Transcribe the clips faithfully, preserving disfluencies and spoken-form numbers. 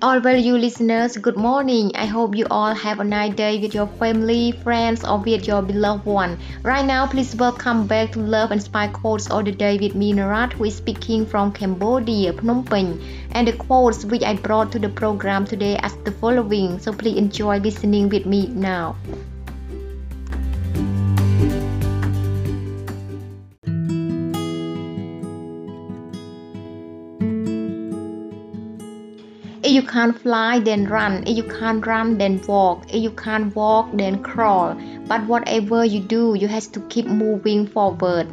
All value listeners, good morning. I hope you all have a nice day with your family, friends, or with your beloved one. Right now, please welcome back to Love and Spice Quotes all the day with me, Narad, who is speaking from Cambodia, Phnom Penh. And the quotes which I brought to the program today as the following. So please enjoy listening with me now. If you can't fly, then run. If you can't run, then walk. If you can't walk, then crawl. But whatever you do, you have to keep moving forward.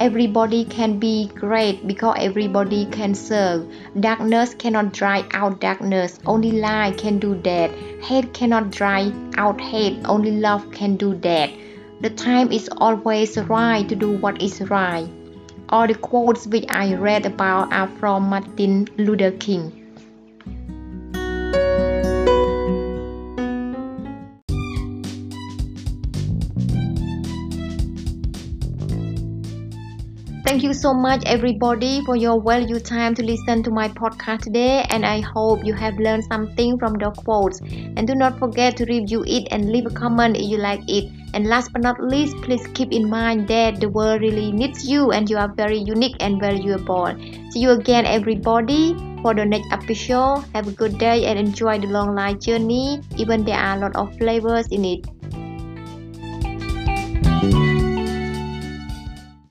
Everybody can be great because everybody can serve. Darkness cannot drive out darkness. Only light can do that. Hate cannot drive out hate. Only love can do that. The time is always right to do what is right. All the quotes which I read about are from Martin Luther King. Thank you so much everybody for your valuable time to listen to my podcast today, and I hope you have learned something from the quotes. And do not forget to review it and leave a comment if you like it. And last but not least, please keep in mind that the world really needs you and you are very unique and valuable. See you again everybody for the next episode. Have a good day and enjoy the long life journey, even there are a lot of flavors in it.